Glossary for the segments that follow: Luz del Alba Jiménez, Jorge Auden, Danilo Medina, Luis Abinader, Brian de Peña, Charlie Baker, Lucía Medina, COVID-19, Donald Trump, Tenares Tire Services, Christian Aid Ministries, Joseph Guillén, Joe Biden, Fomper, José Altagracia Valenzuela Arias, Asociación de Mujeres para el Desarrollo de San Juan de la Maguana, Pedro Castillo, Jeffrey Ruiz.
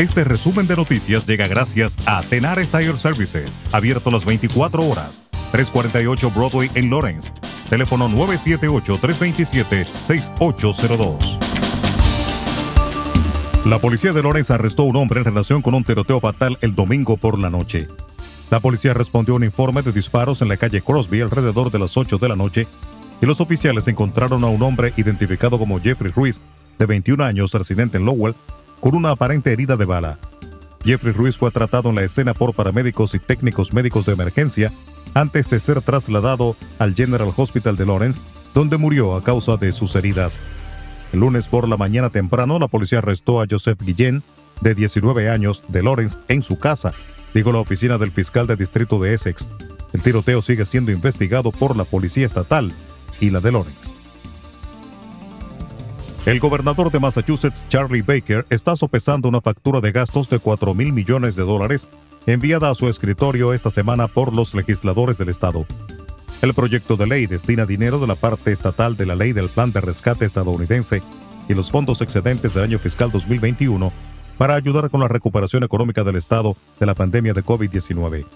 Este resumen de noticias llega gracias a Tenares Tire Services, abierto las 24 horas, 348 Broadway en Lawrence, teléfono 978-327-6802. La policía de Lawrence arrestó a un hombre en relación con un tiroteo fatal el domingo por la noche. La policía respondió a un informe de disparos en la calle Crosby alrededor de las 8 de la noche y los oficiales encontraron a un hombre identificado como Jeffrey Ruiz, de 21 años, residente en Lowell, con una aparente herida de bala. Jeffrey Ruiz fue tratado en la escena por paramédicos y técnicos médicos de emergencia antes de ser trasladado al General Hospital de Lawrence, donde murió a causa de sus heridas. El lunes por la mañana temprano, la policía arrestó a Joseph Guillén, de 19 años, de Lawrence, en su casa, dijo la oficina del fiscal del distrito de Essex. El tiroteo sigue siendo investigado por la policía estatal y la de Lawrence. El gobernador de Massachusetts, Charlie Baker, está sopesando una factura de gastos de $4,000 millones enviada a su escritorio esta semana por los legisladores del estado. El proyecto de ley destina dinero de la parte estatal de la ley del Plan de Rescate Estadounidense y los fondos excedentes del año fiscal 2021 para ayudar con la recuperación económica del estado de la pandemia de COVID-19.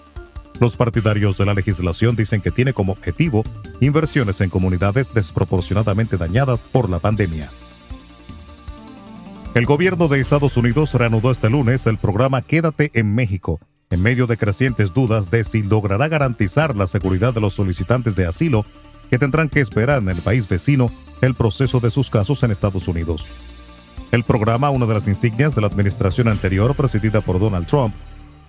Los partidarios de la legislación dicen que tiene como objetivo inversiones en comunidades desproporcionadamente dañadas por la pandemia. El gobierno de Estados Unidos reanudó este lunes el programa Quédate en México, en medio de crecientes dudas de si logrará garantizar la seguridad de los solicitantes de asilo que tendrán que esperar en el país vecino el proceso de sus casos en Estados Unidos. El programa, una de las insignias de la administración anterior presidida por Donald Trump,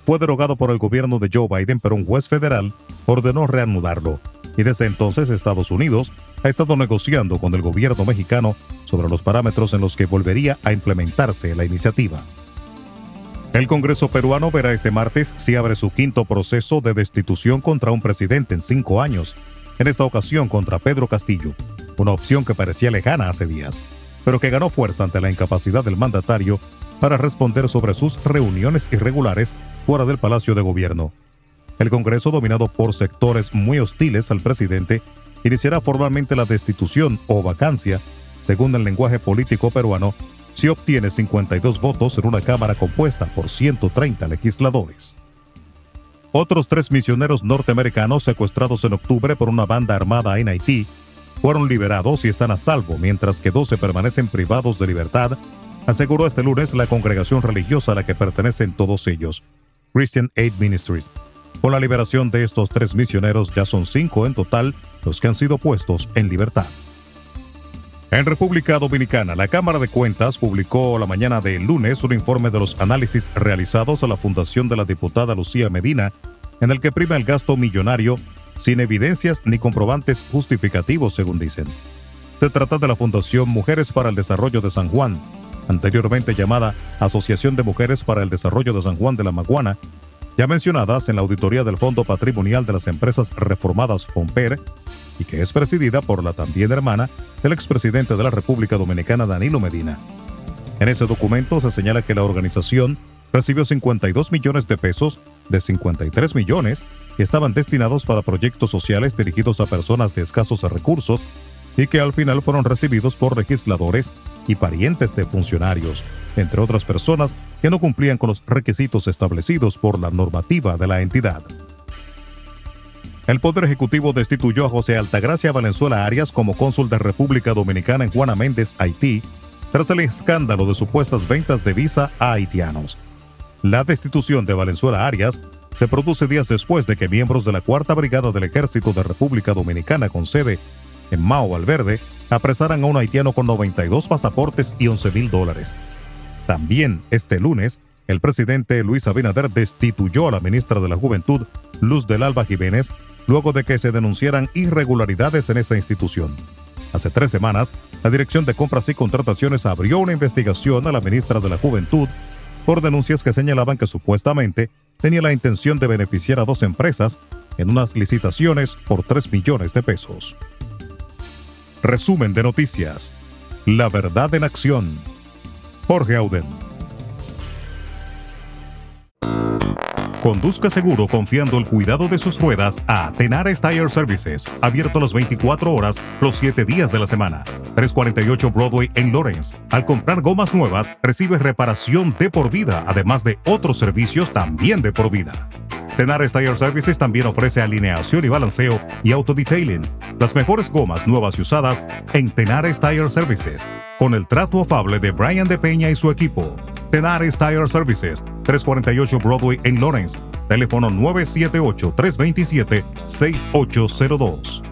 fue derogado por el gobierno de Joe Biden, pero un juez federal ordenó reanudarlo. Y desde entonces Estados Unidos ha estado negociando con el gobierno mexicano sobre los parámetros en los que volvería a implementarse la iniciativa. El Congreso peruano verá este martes si abre su quinto proceso de destitución contra un presidente en 5 años, en esta ocasión contra Pedro Castillo, una opción que parecía lejana hace días, pero que ganó fuerza ante la incapacidad del mandatario para responder sobre sus reuniones irregulares fuera del Palacio de Gobierno. El Congreso, dominado por sectores muy hostiles al presidente, iniciará formalmente la destitución o vacancia, según el lenguaje político peruano, si obtiene 52 votos en una Cámara compuesta por 130 legisladores. Otros 3 misioneros norteamericanos secuestrados en octubre por una banda armada en Haití fueron liberados y están a salvo, mientras que 12 permanecen privados de libertad, aseguró este lunes la congregación religiosa a la que pertenecen todos ellos, Christian Aid Ministries. Con la liberación de estos 3 misioneros, ya son 5 en total los que han sido puestos en libertad. En República Dominicana, la Cámara de Cuentas publicó la mañana de lunes un informe de los análisis realizados a la fundación de la diputada Lucía Medina, en el que prima el gasto millonario sin evidencias ni comprobantes justificativos, según dicen. Se trata de la Fundación Mujeres para el Desarrollo de San Juan, anteriormente llamada Asociación de Mujeres para el Desarrollo de San Juan de la Maguana, ya mencionadas en la auditoría del Fondo Patrimonial de las Empresas Reformadas Fomper, y que es presidida por la también hermana del expresidente de la República Dominicana, Danilo Medina. En ese documento se señala que la organización recibió 52 millones de pesos de 53 millones que estaban destinados para proyectos sociales dirigidos a personas de escasos recursos y que al final fueron recibidos por legisladores y parientes de funcionarios, entre otras personas que no cumplían con los requisitos establecidos por la normativa de la entidad. El Poder Ejecutivo destituyó a José Altagracia Valenzuela Arias como cónsul de República Dominicana en Juana Méndez, Haití, tras el escándalo de supuestas ventas de visa a haitianos. La destitución de Valenzuela Arias se produce días después de que miembros de la Cuarta Brigada del Ejército de República Dominicana con sede en Mao Valverde apresaran a un haitiano con 92 pasaportes y $11,000. También este lunes, el presidente Luis Abinader destituyó a la ministra de la Juventud, Luz del Alba Jiménez, luego de que se denunciaran irregularidades en esa institución. Hace 3 semanas, la Dirección de Compras y Contrataciones abrió una investigación a la ministra de la Juventud por denuncias que señalaban que supuestamente tenía la intención de beneficiar a 2 empresas en unas licitaciones por $3 millones. Resumen de noticias. La verdad en acción. Jorge Auden. Conduzca seguro confiando el cuidado de sus ruedas a Tenares Tire Services, abierto las 24 horas, los 7 días de la semana. 348 Broadway en Lawrence. Al comprar gomas nuevas, recibe reparación de por vida, además de otros servicios también de por vida. Tenares Tire Services también ofrece alineación y balanceo y autodetailing. Las mejores gomas nuevas y usadas en Tenares Tire Services, con el trato afable de Brian de Peña y su equipo. Tenares Tire Services, 348 Broadway en Lawrence, teléfono 978-327-6802.